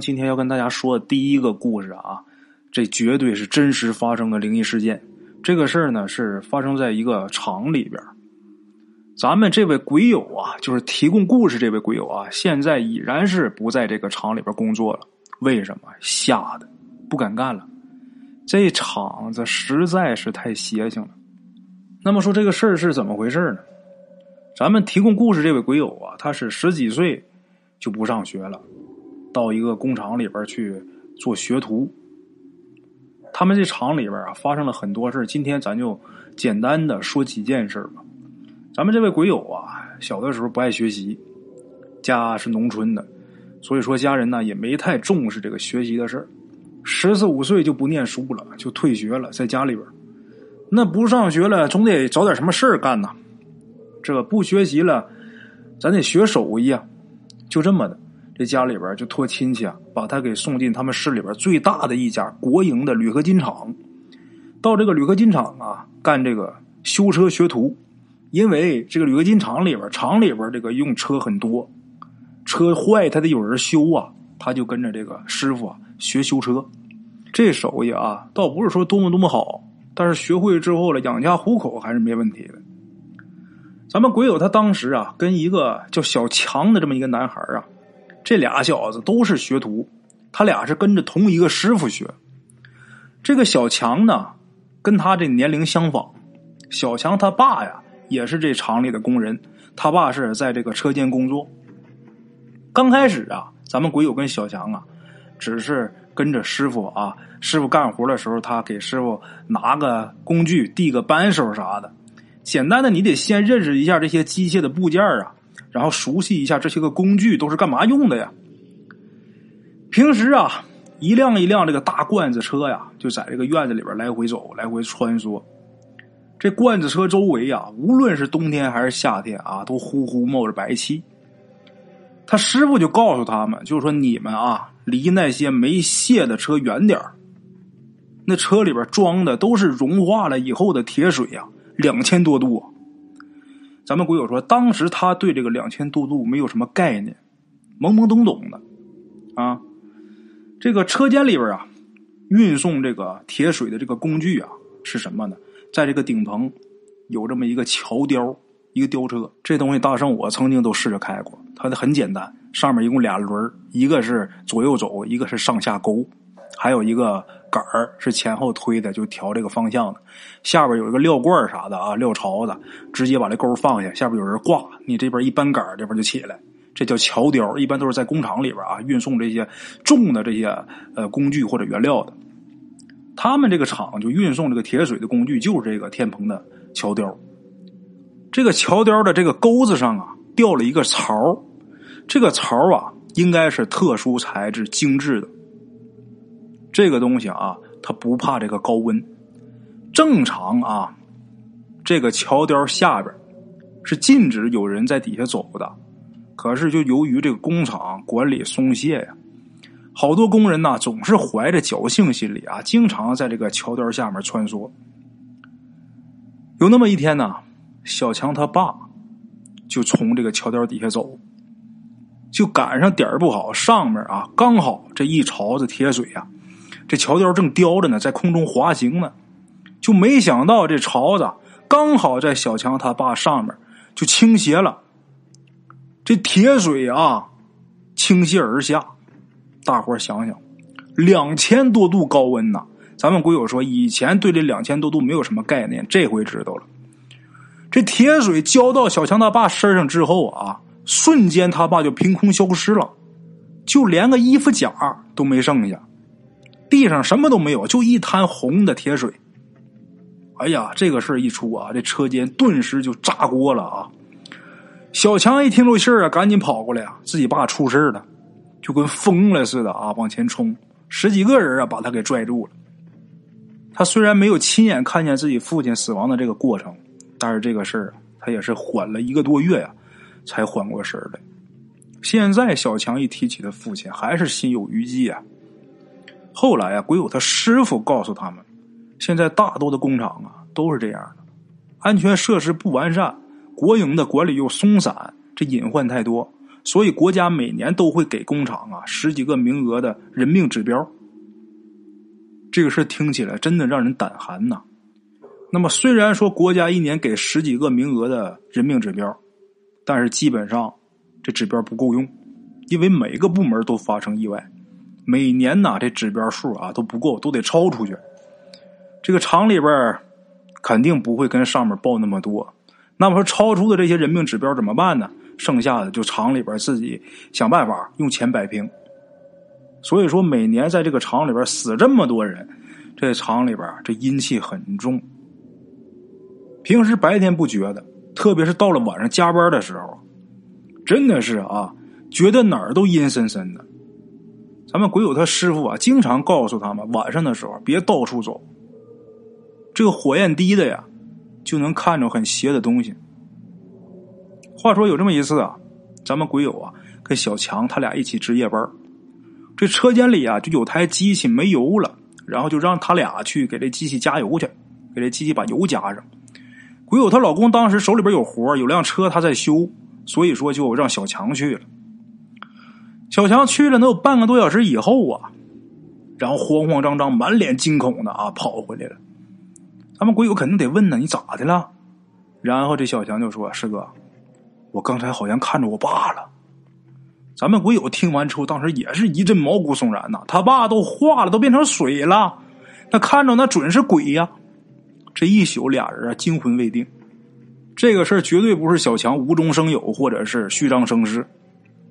今天要跟大家说的第一个故事啊，这绝对是真实发生的灵异事件。这个事儿呢是发生在一个厂里边。咱们这位鬼友啊，就是提供故事这位鬼友啊，现在已然是不在这个厂里边工作了。为什么？吓得不敢干了，这厂子实在是太邪性了。那么说这个事儿是怎么回事呢？咱们提供故事这位鬼友啊，他是十几岁就不上学了，到一个工厂里边去做学徒。他们这厂里边啊发生了很多事，今天咱就简单的说几件事吧。咱们这位鬼友啊，小的时候不爱学习，家是农村的，所以说家人呢也没太重视这个学习的事。14、15岁就不念书了，就退学了，在家里边。那不上学了总得找点什么事儿干呢，这个不学习了咱得学手艺啊。就这么的，这家里边就托亲戚啊，把他给送进他们市里边最大的一家国营的铝合金厂，到这个铝合金厂啊干这个修车学徒。因为这个铝合金厂里边这个用车很多，车坏他得有人修啊，他就跟着这个师傅啊学修车。这手艺啊倒不是说多么多么好，但是学会之后了养家糊口还是没问题的。咱们鬼友他当时啊跟一个叫小强的这么一个男孩啊，这俩小子都是学徒，他俩是跟着同一个师傅学。这个小强呢跟他这年龄相仿，小强他爸呀也是这厂里的工人，他爸是在这个车间工作。刚开始啊咱们鬼友跟小强啊只是跟着师傅啊，师傅干活的时候他给师傅拿个工具递个扳手啥的，简单的你得先认识一下这些机械的部件啊，然后熟悉一下这些个工具都是干嘛用的呀。平时啊一辆一辆这个大罐子车呀就在这个院子里边来回走来回穿梭。这罐子车周围啊无论是冬天还是夏天啊都呼呼冒着白气。他师傅就告诉他们，就说你们啊离那些没卸的车远点儿。那车里边装的都是融化了以后的铁水啊，2000多度啊。咱们鬼友说当时他对这个2000多度没有什么概念，懵懵懂懂的啊。这个车间里边啊运送这个铁水的这个工具啊是什么呢？在这个顶棚有这么一个桥雕，一个吊车。这东西大圣我曾经都试着开过，它很简单，上面一共俩轮，一个是左右走，一个是上下勾，还有一个杆儿是前后推的，就调这个方向的。下边有一个料罐啥的啊，料槽的，直接把这钩放下，下边有人挂，你这边一扳杆，这边就起来。这叫桥雕，一般都是在工厂里边啊运送这些重的这些工具或者原料的。他们这个厂就运送这个铁水的工具就是这个天棚的桥雕。这个桥雕的这个钩子上啊掉了一个槽，这个槽啊应该是特殊材质精致的。这个东西啊它不怕这个高温，正常啊这个桥雕下边是禁止有人在底下走的，可是就由于这个工厂管理松懈呀，好多工人呢总是怀着侥幸心理啊，经常在这个桥雕下面穿梭。有那么一天呢，小强他爸就从这个桥雕底下走，就赶上点儿不好，上面啊刚好这一槽子铁水啊，这桥雕正叼着呢，在空中滑行呢，就没想到这槽子刚好在小强他爸上面就倾斜了，这铁水啊倾斜而下。大伙想想，2000多度高温呐，咱们鬼友说以前对这2000多度没有什么概念，这回知道了。这铁水浇到小强他爸身上之后啊，瞬间他爸就凭空消失了，就连个衣服甲都没剩下，地上什么都没有，就一滩红的铁水。哎呀，这个事儿一出啊，这车间顿时就炸锅了啊！小强一听漏气儿啊，赶紧跑过来啊，自己爸出事了，就跟疯了似的啊，往前冲，10几个人啊把他给拽住了。他虽然没有亲眼看见自己父亲死亡的这个过程，但是这个事儿他也是缓了1个多月呀，才缓过神来。现在小强一提起他父亲，还是心有余悸啊。后来啊，鬼友他师傅告诉他们，现在大多的工厂啊都是这样的，安全设施不完善，国营的管理又松散，这隐患太多，所以国家每年都会给工厂啊十几个名额的人命指标。这个事听起来真的让人胆寒呐。那么虽然说国家一年给十几个名额的人命指标，但是基本上这指标不够用，因为每个部门都发生意外，每年呐这指标数啊都不够，都得超出去。这个厂里边肯定不会跟上面报那么多，那么说超出的这些人命指标怎么办呢？剩下的就厂里边自己想办法，用钱摆平。所以说每年在这个厂里边死这么多人，这厂里边这阴气很重。平时白天不觉得，特别是到了晚上加班的时候，真的是啊觉得哪儿都阴森森的。咱们鬼友他师傅啊经常告诉他们，晚上的时候别到处走，这个火焰低的呀就能看着很邪的东西。话说有这么一次啊，咱们鬼友啊跟小强他俩一起值夜班，这车间里啊就有台机器没油了，然后就让他俩去给这机器加油去，给这机器把油加上。鬼友她老公当时手里边有活，有辆车他在修，所以说就让小强去了。小强去了能有半个多小时以后啊，然后慌慌张张满脸惊恐的啊跑回来了。咱们鬼友肯定得问呢，你咋的了？然后这小强就说，师哥，我刚才好像看着我爸了。咱们鬼友听完之后当时也是一阵毛骨悚然呐，他爸都化了，都变成水了，那看着那准是鬼呀。这一宿俩人啊惊魂未定，这个事儿绝对不是小强无中生有或者是虚张声势。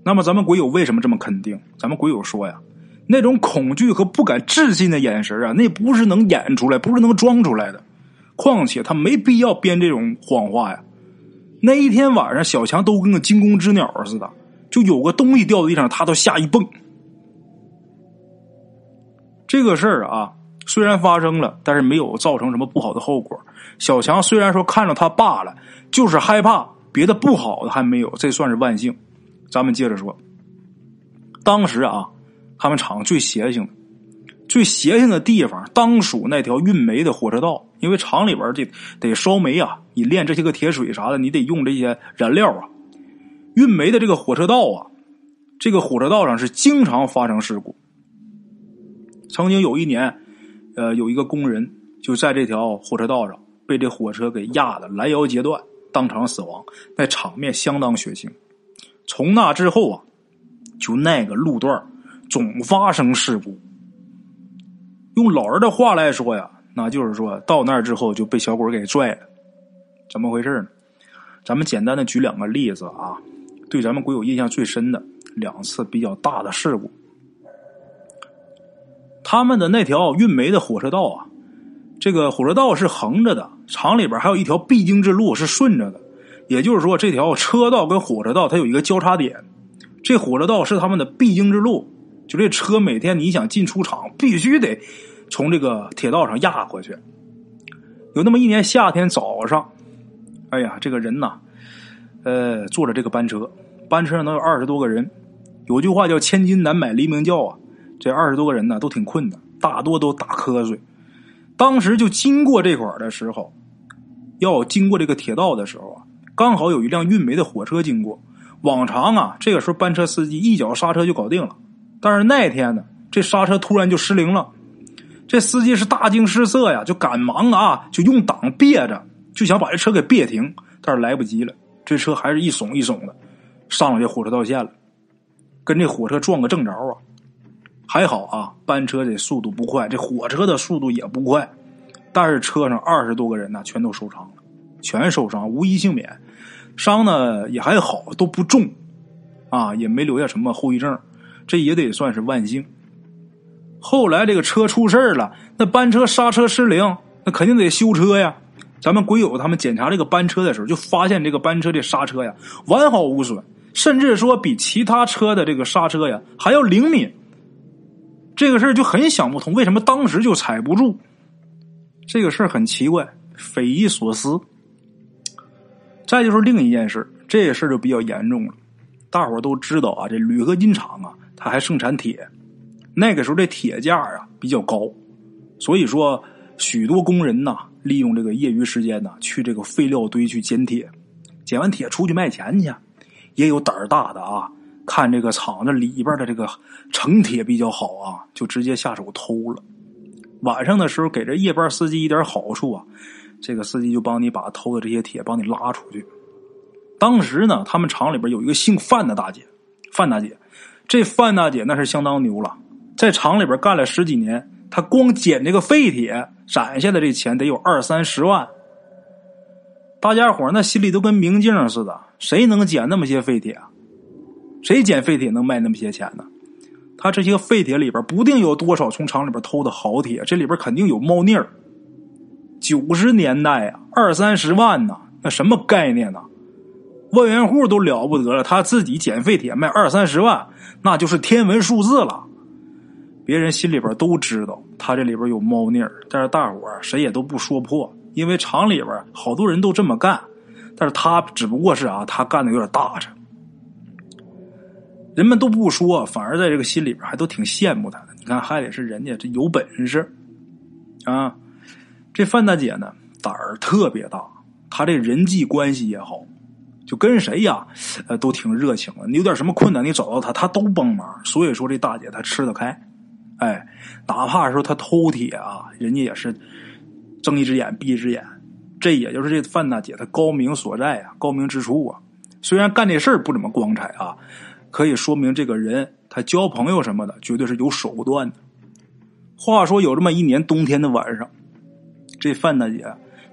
那么咱们鬼友为什么这么肯定？咱们鬼友说呀，那种恐惧和不敢置信的眼神啊，那不是能演出来，不是能装出来的，况且他没必要编这种谎话呀。那一天晚上小强都跟个惊弓之鸟似的，就有个东西掉在地上他都吓一蹦。这个事儿啊虽然发生了，但是没有造成什么不好的后果。小强虽然说看着他爸了，就是害怕，别的不好的还没有，这算是万幸。咱们接着说，当时啊他们厂最邪性的地方当属那条运煤的火车道，因为厂里边得烧煤啊，你炼这些个铁水啥的，你得用这些燃料啊。运煤的这个火车道啊，这个火车道上是经常发生事故。曾经有一年有一个工人就在这条火车道上被这火车给压得拦腰截断，当场死亡，那场面相当血腥。从那之后啊，就那个路段总发生事故。用老人的话来说呀，那就是说到那儿之后就被小鬼给拽了。怎么回事呢？咱们简单的举两个例子啊，对咱们鬼友印象最深的两次比较大的事故。他们的那条运煤的火车道啊，这个火车道是横着的，厂里边还有一条必经之路是顺着的，也就是说这条车道跟火车道它有一个交叉点，这火车道是他们的必经之路，就这车每天你想进出厂必须得从这个铁道上压过去。有那么一年夏天早上，哎呀这个人呐坐着这个班车上能有20多个人，有句话叫千金难买黎明教啊，这20多个人呢都挺困的，大多都打瞌睡。当时就经过这块的时候，要经过这个铁道的时候啊，刚好有一辆运煤的火车经过，往常啊这个时候班车司机一脚刹车就搞定了，但是那天呢这刹车突然就失灵了，这司机是大惊失色呀，就赶忙啊就用挡别着，就想把这车给别停，但是来不及了，这车还是一耸一耸的上了这火车道线了，跟这火车撞个正着啊。还好啊班车这速度不快，这火车的速度也不快，但是车上20多个人呢全都受伤了，全受伤无一幸免，伤呢也还好都不重啊，也没留下什么后遗症，这也得算是万幸。后来这个车出事了，那班车刹车失灵，那肯定得修车呀。咱们鬼友他们检查这个班车的时候，就发现这个班车这刹车呀完好无损，甚至说比其他车的这个刹车呀还要灵敏。这个事儿就很想不通，为什么当时就踩不住？这个事儿很奇怪，匪夷所思。再就是另一件事，这事儿就比较严重了。大伙都知道啊，这铝合金厂啊它还盛产铁，那个时候这铁价啊比较高，所以说许多工人呐利用这个业余时间呐去这个废料堆去捡铁，捡完铁出去卖钱去。也有胆儿大的啊看这个厂子里边的这个成铁比较好啊，就直接下手偷了。晚上的时候给这夜班司机一点好处啊，这个司机就帮你把偷的这些铁帮你拉出去。当时呢，他们厂里边有一个姓范的大姐，范大姐，这范大姐那是相当牛了，在厂里边干了10几年，她光捡这个废铁攒下的这钱得有20-30万。大家伙那心里都跟明镜似的，谁能捡那么些废铁啊？谁捡废铁能卖那么些钱呢？他这些废铁里边不定有多少从厂里边偷的好铁，这里边肯定有猫腻儿。90年代啊，20-30万呢，那什么概念呢？万元户都了不得了，他自己捡废铁卖20-30万，那就是天文数字了。别人心里边都知道他这里边有猫腻儿，但是大伙儿谁也都不说破，因为厂里边好多人都这么干，但是他只不过是啊，他干的有点大着。人们都不说，反而在这个心里边还都挺羡慕他的。你看，还得是人家这有本事啊！这范大姐呢，胆儿特别大，她这人际关系也好，就跟谁呀，都挺热情的。你有点什么困难，你找到她，她都帮忙。所以说，这大姐她吃得开，哎，哪怕说她偷铁啊，人家也是睁一只眼闭一只眼。这也就是这范大姐她高明所在啊，高明之处啊。虽然干这事儿不怎么光彩啊。可以说明这个人他交朋友什么的绝对是有手段的。话说有这么一年冬天的晚上，这范大姐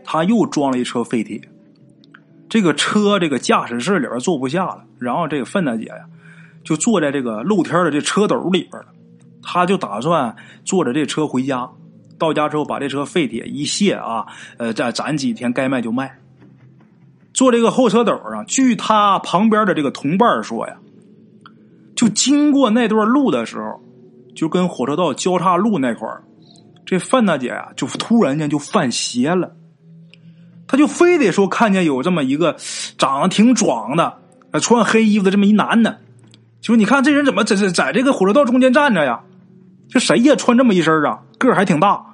她又装了一车废铁，这个车这个驾驶室里边坐不下了，然后这个范大姐呀就坐在这个露天的这车斗里边了，她就打算坐着这车回家，到家之后把这车废铁一卸啊，再攒几天该卖就卖。坐这个后车斗上，据她旁边的这个同伴说呀，就经过那段路的时候，就跟火车道交叉路那块儿，这范大姐啊就突然间就犯邪了。她就非得说看见有这么一个长得挺壮的、穿黑衣服的这么一男的，就你看这人怎么在这个火车道中间站着呀？这谁呀？穿这么一身啊，个儿还挺大。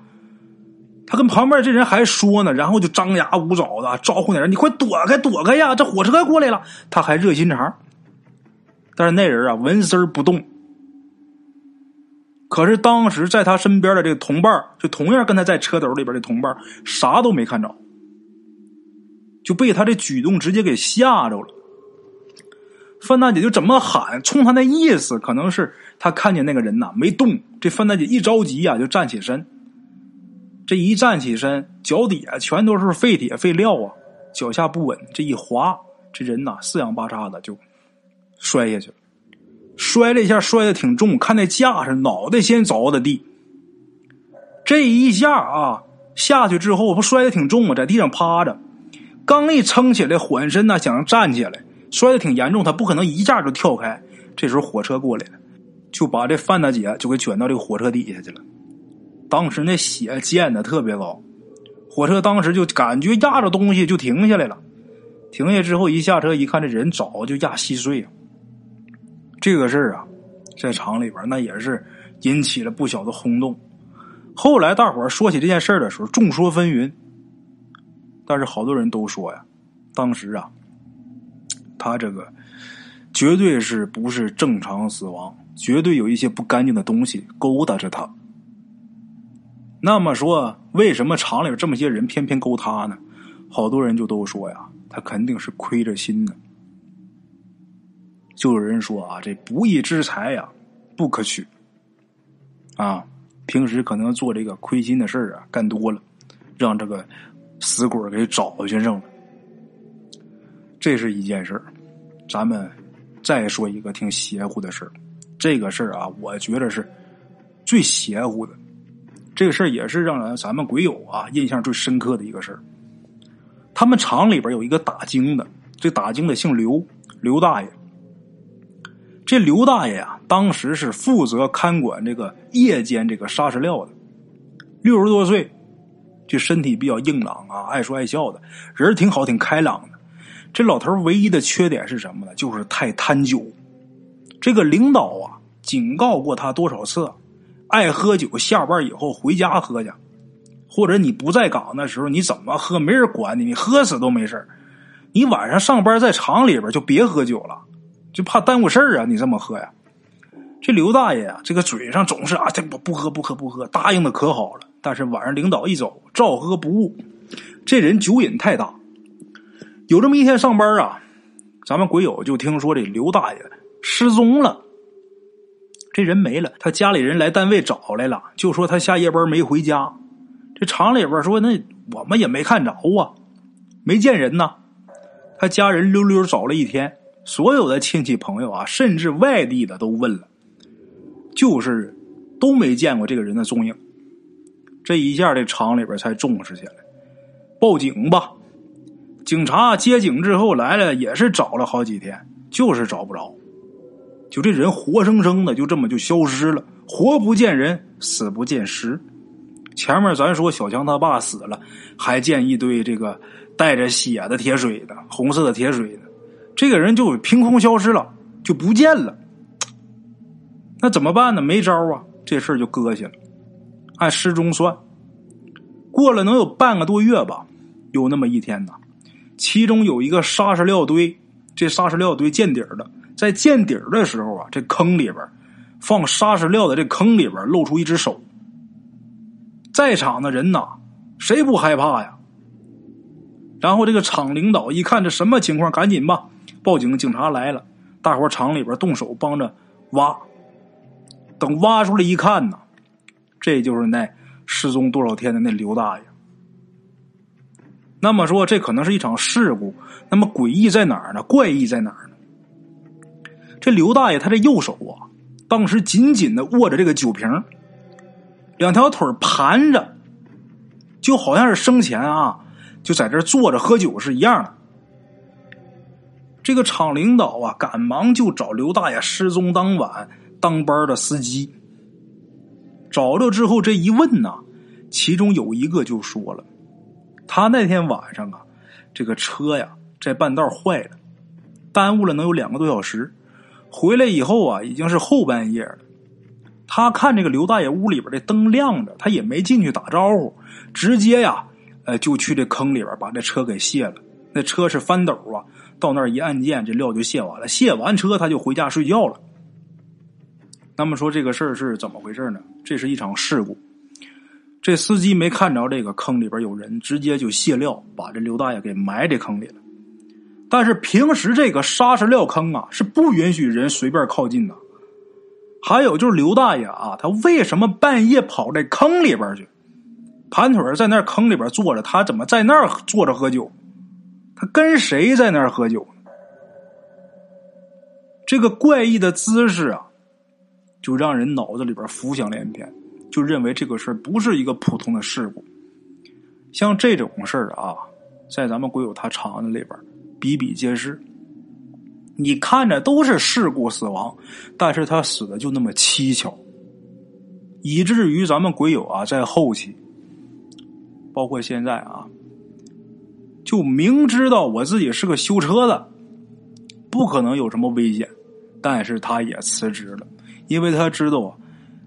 他跟旁边这人还说呢，然后就张牙舞爪的招呼那人：“你快躲开，躲开呀！这火车过来了。”他还热心肠。但是那人啊纹丝不动，可是当时在他身边的这个同伴，就同样跟他在车斗里边的同伴，啥都没看着，就被他这举动直接给吓着了。范大姐就怎么喊，冲他那意思可能是他看见那个人呐没动，这范大姐一着急啊就站起身，这一站起身，脚底下全都是废铁废料啊，脚下不稳，这一滑，这人呐四仰八叉的就摔下去了，摔了一下，摔得挺重，看那架势，脑袋先着的地。这一下啊，下去之后不摔得挺重吗？在地上趴着，刚一撑起来，缓身呢、想站起来，摔得挺严重，他不可能一下就跳开。这时候火车过来了，就把这范大姐就给卷到这个火车底下去了。当时那血溅得特别高，火车当时就感觉压着东西就停下来了，停下之后一下车一看，这人早就压稀碎了。这个事儿啊，在厂里边那也是引起了不小的轰动。后来大伙儿说起这件事儿的时候，众说纷纭。但是好多人都说呀，当时啊，他这个绝对是不是正常死亡，绝对有一些不干净的东西勾搭着他。那么说，为什么厂里边这么些人偏偏勾他呢？好多人就都说呀，他肯定是亏着心的。就有人说啊，这不义之财呀，不可取。啊，平时可能做这个亏心的事儿啊，干多了，让这个死鬼给找去挣了。这是一件事儿。咱们再说一个挺邪乎的事儿。这个事儿啊，我觉得是最邪乎的。这个事儿也是让咱们鬼友啊印象最深刻的一个事儿。他们厂里边有一个打更的，这打更的姓刘，刘大爷。这刘大爷啊，当时是负责看管这个夜间这个砂石料的，60多岁，就身体比较硬朗啊，爱说爱笑的，人挺好，挺开朗的。这老头唯一的缺点是什么呢？就是太贪酒。这个领导啊，警告过他多少次，爱喝酒，下班以后回家喝去，或者你不在岗的时候，你怎么喝没人管你，你喝死都没事，你晚上上班在厂里边就别喝酒了。就怕耽误事儿啊，你这么喝呀。这刘大爷啊，这个嘴上总是啊，这不喝，答应的可好了。但是晚上领导一走，照喝不误。这人酒瘾太大。有这么一天上班啊，咱们鬼友就听说这刘大爷失踪了，这人没了。他家里人来单位找来了，就说他下夜班没回家。这厂里边说，那我们也没看着啊，没见人呐。他家人溜溜找了一天，所有的亲戚朋友啊，甚至外地的都问了，就是都没见过这个人的踪影。这一下这厂里边才重视起来，报警吧。警察接警之后来了，也是找了好几天，就是找不着。就这人活生生的就这么就消失了，活不见人，死不见尸。前面咱说小强他爸死了，还见一堆这个带着血的铁水的，红色的铁水的，这个人就凭空消失了，就不见了。那怎么办呢？没招啊，这事儿就搁下了，按失踪算。过了能有半个多月吧，有那么一天呢，其中有一个沙石料堆，这沙石料堆见底儿的，在见底儿的时候啊，这坑里边放沙石料的这坑里边露出一只手。在场的人呐，谁不害怕呀？然后这个厂领导一看这什么情况，赶紧吧，报警，警察来了，大伙厂里边动手帮着挖。等挖出来一看呢，这就是那失踪多少天的那刘大爷。那么说这可能是一场事故，那么诡异在哪儿呢？怪异在哪儿呢？这刘大爷他这右手啊，当时紧紧的握着这个酒瓶，两条腿盘着，就好像是生前啊就在这坐着喝酒是一样的。这个厂领导啊赶忙就找刘大爷失踪当晚当班的司机，找着之后这一问呢，其中有一个就说了，他那天晚上啊，这个车呀在半道坏了，耽误了能有2个多小时，回来以后啊已经是后半夜了。他看这个刘大爷屋里边这灯亮着，他也没进去打招呼，直接呀就去这坑里边把这车给卸了。那车是翻斗啊，到那儿一按键，这料就卸完了，卸完车他就回家睡觉了。那么说这个事儿是怎么回事呢？这是一场事故。这司机没看着这个坑里边有人，直接就卸料把这刘大爷给埋这坑里了。但是平时这个沙石料坑啊是不允许人随便靠近的。还有就是刘大爷啊，他为什么半夜跑这坑里边去，盘腿在那坑里边坐着，他怎么在那儿坐着喝酒？他跟谁在那儿喝酒呢？这个怪异的姿势啊就让人脑子里边浮想联翩，就认为这个事儿不是一个普通的事故。像这种事儿啊，在咱们鬼友他厂子里边比比皆是。你看着都是事故死亡，但是他死的就那么蹊跷，以至于咱们鬼友啊在后期，包括现在啊，就明知道我自己是个修车的，不可能有什么危险，但是他也辞职了。因为他知道啊，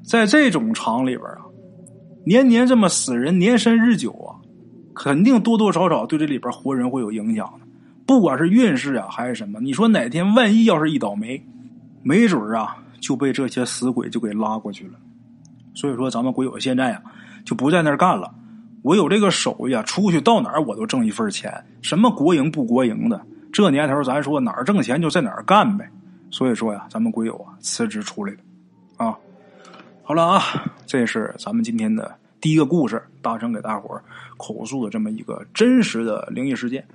在这种厂里边啊，年年这么死人，年深日久啊，肯定多多少少对这里边活人会有影响的。不管是运势啊还是什么，你说哪天万一要是一倒霉，没准啊就被这些死鬼就给拉过去了。所以说咱们鬼友现在啊就不在那儿干了，我有这个手艺啊，出去到哪儿我都挣一份钱，什么国营不国营的，这年头咱说哪儿挣钱就在哪儿干呗。所以说呀，咱们鬼友啊辞职出来了。啊，好了啊，这是咱们今天的第一个故事，大成给大伙儿口述的这么一个真实的灵异事件。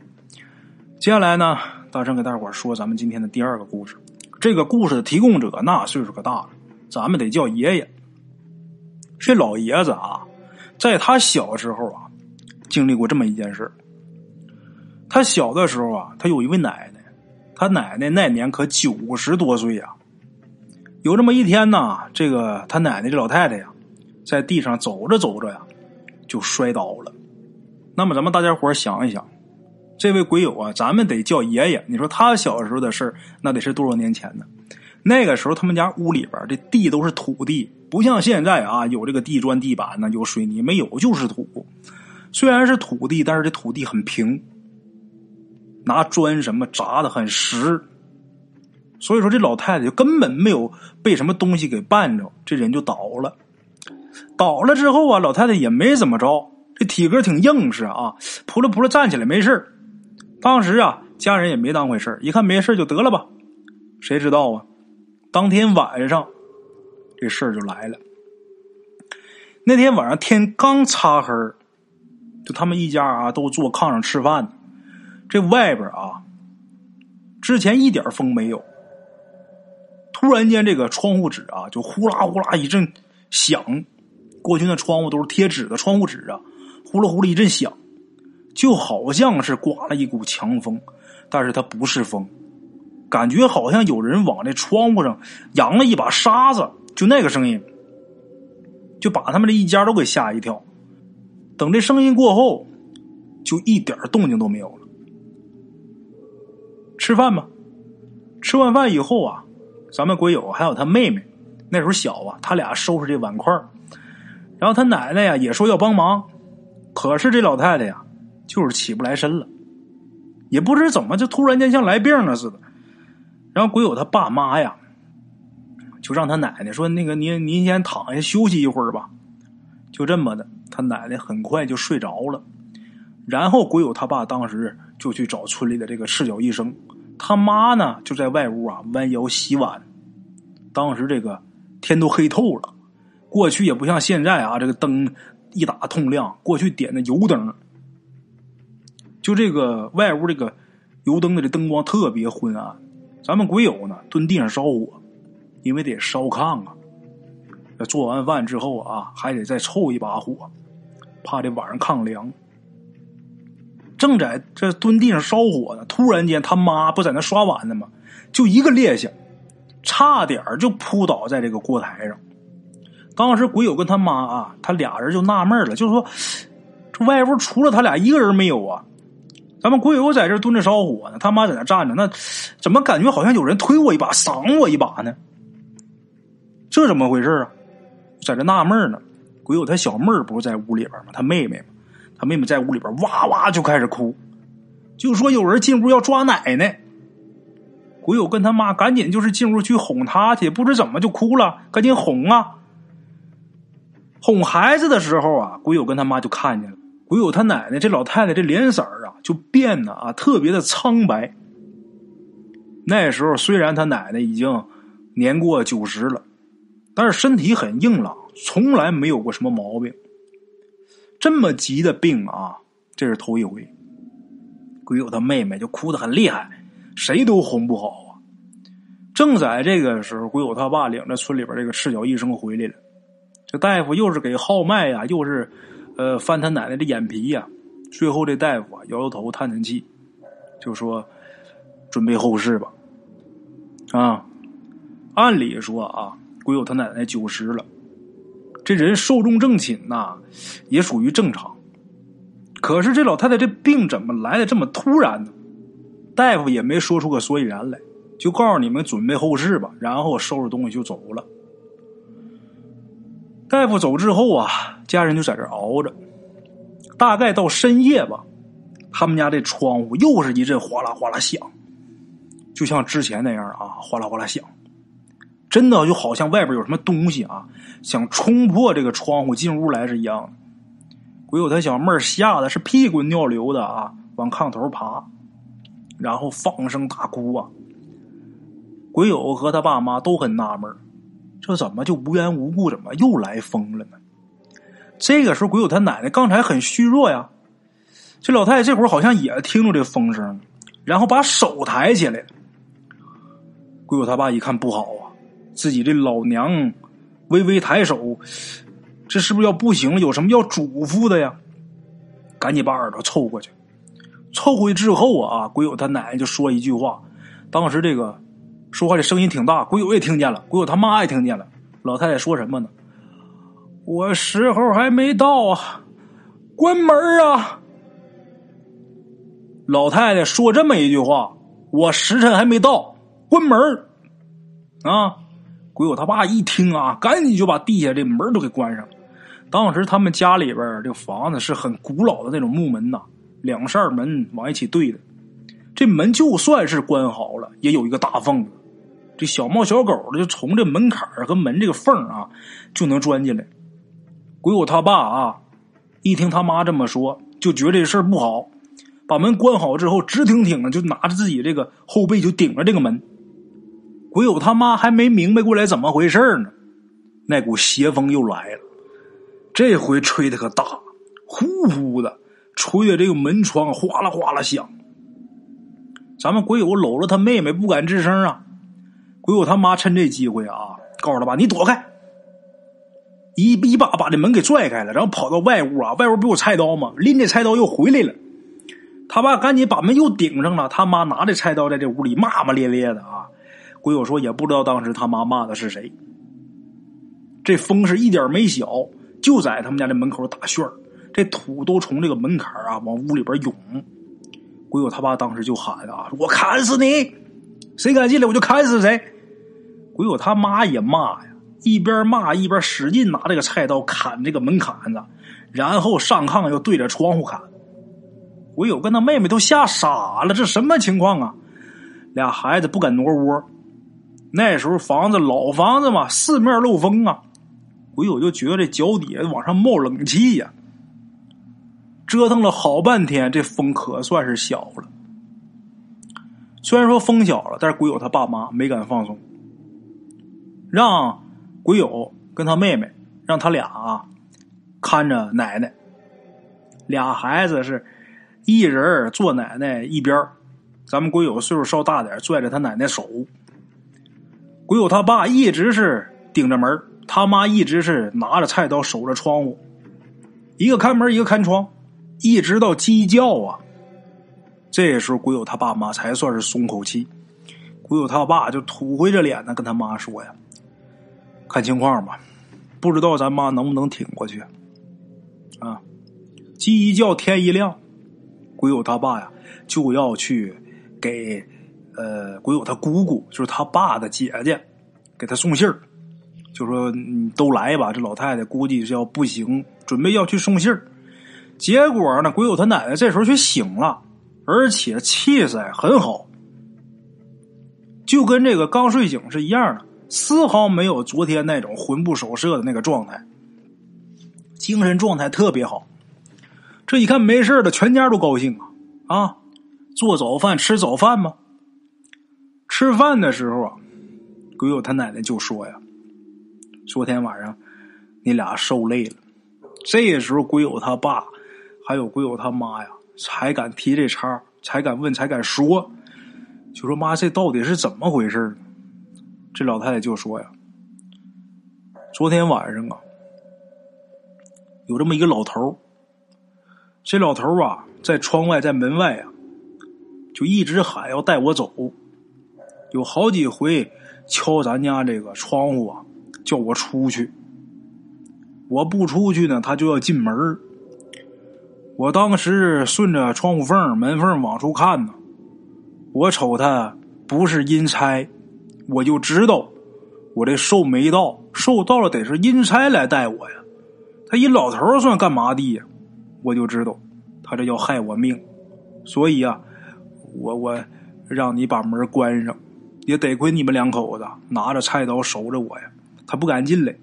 接下来呢，大成给大伙儿说咱们今天的第二个故事。这个故事的提供者那岁数可大了，咱们得叫爷爷。这老爷子啊，在他小时候啊，经历过这么一件事。他小的时候啊，他有一位奶奶，他奶奶那年可90多岁啊。有这么一天呢，这个他奶奶这老太太呀，在地上走着走着呀，就摔倒了。那么咱们大家伙想一想，这位鬼友啊，咱们得叫爷爷。你说他小时候的事儿，那得是多少年前呢？那个时候他们家屋里边这地都是土地，不像现在啊有这个地砖地板呢，有水泥，没有就是土。虽然是土地，但是这土地很平，拿砖什么砸的很实。所以说这老太太就根本没有被什么东西给绊着，这人就倒了。倒了之后啊，老太太也没怎么着，这体格挺硬实啊，扑了扑了站起来没事。当时啊，家人也没当回事，一看没事就得了吧。谁知道啊，当天晚上这事儿就来了。那天晚上天刚擦黑，就他们一家啊都坐炕上吃饭，这外边啊之前一点风没有，突然间这个窗户纸啊就呼啦呼啦一阵响，过去那窗户都是贴纸的窗户纸啊，呼啦呼啦一阵响，就好像是刮了一股强风，但是它不是风，感觉好像有人往这窗户上扬了一把沙子，就那个声音就把他们这一家都给吓一跳。等这声音过后就一点动静都没有了。吃饭吧，吃完饭以后啊，咱们鬼友还有他妹妹那时候小啊，他俩收拾这碗筷，然后他奶奶呀也说要帮忙，可是这老太太呀就是起不来身了，也不知怎么就突然间像来病了似的。然后鬼友他爸妈呀就让他奶奶说，那个您先躺下休息一会儿吧。就这么的，他奶奶很快就睡着了。然后鬼友他爸当时就去找村里的这个赤脚医生，他妈呢就在外屋啊弯腰洗碗。当时这个天都黑透了，过去也不像现在啊这个灯一打通亮，过去点的油灯，就这个外屋这个油灯的这灯光特别昏暗。咱们鬼友呢蹲地上烧火，因为得烧炕啊，做完饭之后啊还得再凑一把火，怕这晚上炕凉。正在这蹲地上烧火呢，突然间他妈不在那刷碗呢吗，就一个趔趄，差点就扑倒在这个锅台上。当时鬼友跟他妈啊，他俩人就纳闷了，就是说这外屋除了他俩一个人没有啊，咱们鬼友在这蹲着烧火呢，他妈在那站着，那怎么感觉好像有人推我一把搡我一把呢？这怎么回事啊？在这纳闷呢。鬼友他小妹儿不是在屋里边吗？他妹妹嘛，他妹妹在屋里边哇哇就开始哭，就说有人进屋要抓奶奶。鬼友跟他妈赶紧就是进屋去哄他去，不知怎么就哭了，赶紧哄啊。哄孩子的时候啊，鬼友跟他妈就看见了，鬼友他奶奶这老太太这脸色啊就变得啊特别的苍白。那时候虽然他奶奶已经年过90了，但是身体很硬朗，从来没有过什么毛病。这么急的病啊，这是头一回。鬼友他妹妹就哭得很厉害，谁都哄不好啊。正在这个时候，鬼友他爸领着村里边这个赤脚医生回来了。这大夫又是给号脉啊，又是翻他奶奶的眼皮啊。最后这大夫啊摇摇头叹叹气，就说准备后事吧。啊，按理说啊，鬼友他奶奶90了，这人寿终正寝呐，也属于正常。可是这老太太这病怎么来的这么突然呢？大夫也没说出个所以然来，就告诉你们准备后事吧，然后收拾东西就走了。大夫走之后啊，家人就在这熬着，大概到深夜吧，他们家这窗户又是一阵哗啦哗啦响，就像之前那样啊，哗啦哗啦响。真的就好像外边有什么东西啊想冲破这个窗户进屋来是一样的。鬼友他小妹儿吓得是屁滚尿流的啊，往炕头爬，然后放声大哭啊。鬼友和他爸妈都很纳闷，这怎么就无缘无故怎么又来风了呢？这个时候鬼友他奶奶刚才很虚弱呀，这老太太这会儿好像也听着这风声，然后把手抬起来。鬼友他爸一看不好啊，自己这老娘微微抬手，这是不是要不行了，有什么要嘱咐的呀？赶紧把耳朵凑过去。凑过去之后啊，鬼友他奶奶就说一句话，当时这个说话这声音挺大，鬼友也听见了，鬼友他妈也听见了。老太太说什么呢？我时候还没到啊，关门啊！老太太说这么一句话，我时辰还没到，关门啊！鬼友他爸一听啊，赶紧就把地下这门都给关上了。当时他们家里边这房子是很古老的那种木门呐，两扇门往一起对的，这门就算是关好了也有一个大缝子，这小猫小狗的就从这门槛和门这个缝啊就能钻进来。鬼友他爸啊一听他妈这么说，就觉得这事儿不好，把门关好之后直挺挺的就拿着自己这个后背就顶着这个门。鬼友他妈还没明白过来怎么回事呢，那股邪风又来了，这回吹得可大，呼呼的吹的这个门窗哗啦哗啦响。咱们鬼友搂着他妹妹不敢吱声啊，鬼友他妈趁这机会啊告诉他爸你躲开，一把把这门给拽开了，然后跑到外屋啊，外屋不有菜刀吗，拎着菜刀又回来了。他爸赶紧把门又顶上了，他妈拿着菜刀在这屋里骂骂咧咧的啊。鬼友说也不知道当时他妈骂的是谁，这风是一点没小，就在他们家这门口打旋儿，这土都从这个门槛啊往屋里边涌。鬼友他爸当时就喊啊，我砍死你，谁敢进来我就砍死谁。鬼友他妈也骂呀，一边骂一边使劲拿这个菜刀砍这个门槛子，然后上炕又对着窗户砍。鬼友跟他妹妹都吓傻了，这什么情况啊，俩孩子不敢挪窝。那时候房子老房子嘛，四面漏风啊，鬼友就觉得这脚底下往上冒冷气呀。折腾了好半天，这风可算是小了。虽然说风小了，但是鬼友他爸妈没敢放松，让鬼友跟他妹妹，让他俩啊看着奶奶，俩孩子是一人坐奶奶一边，咱们鬼友岁数稍大点，拽着他奶奶手。鬼友他爸一直是顶着门，他妈一直是拿着菜刀守着窗户，一个看门一个看窗，一直到鸡叫啊，这时候鬼友他爸妈才算是松口气。鬼友他爸就土灰着脸呢跟他妈说呀，看情况吧，不知道咱妈能不能挺过去啊。鸡一叫天一亮，鬼友他爸呀就要去给鬼友他姑姑，就是他爸的姐姐，给他送信儿，就说你都来吧，这老太太估计是要不行，准备要去送信儿。结果呢，鬼友他奶奶这时候却醒了，而且气色很好，就跟这个刚睡醒是一样的，丝毫没有昨天那种魂不守舍的那个状态，精神状态特别好。这一看没事的，全家都高兴啊！啊，做早饭吃早饭吗？吃饭的时候啊，鬼友他奶奶就说呀：“昨天晚上你俩受累了。”这时候鬼友他爸还有鬼友他妈呀，才敢提这茬，才敢问，才敢说，就说妈，这到底是怎么回事呢？这老太太就说呀，昨天晚上啊，有这么一个老头，这老头啊，在窗外，在门外啊，就一直喊要带我走，有好几回敲咱家这个窗户啊，叫我出去，我不出去呢，他就要进门。我当时顺着窗户缝门缝往出看呢，我瞅他不是阴差，我就知道我这寿没到，寿到了得是阴差来带我呀，他一老头算干嘛的呀，我就知道他这要害我命，所以啊，我让你把门关上，也得亏你们两口子拿着菜刀守着我呀，他不敢进来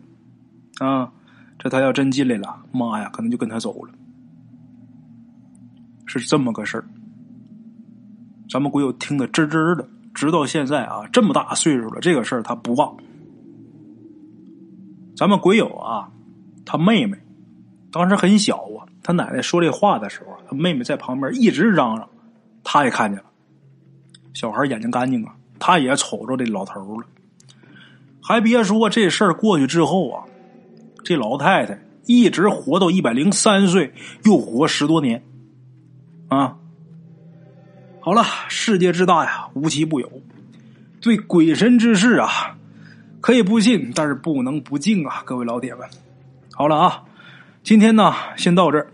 啊，这他要真进来了，妈呀，可能就跟他走了。是这么个事儿，咱们鬼友听得吱吱的，直到现在啊，这么大岁数了，这个事儿他不忘。咱们鬼友啊，他妹妹当时很小啊，他奶奶说这话的时候，他妹妹在旁边一直嚷嚷，他也看见了。小孩眼睛干净啊，他也瞅着这老头了。还别说这事儿过去之后啊，这老太太一直活到103岁，又活10多年。啊，好了，世界之大呀，无奇不有，对鬼神之事啊，可以不信，但是不能不敬啊，各位老铁们。好了啊，今天呢，先到这儿。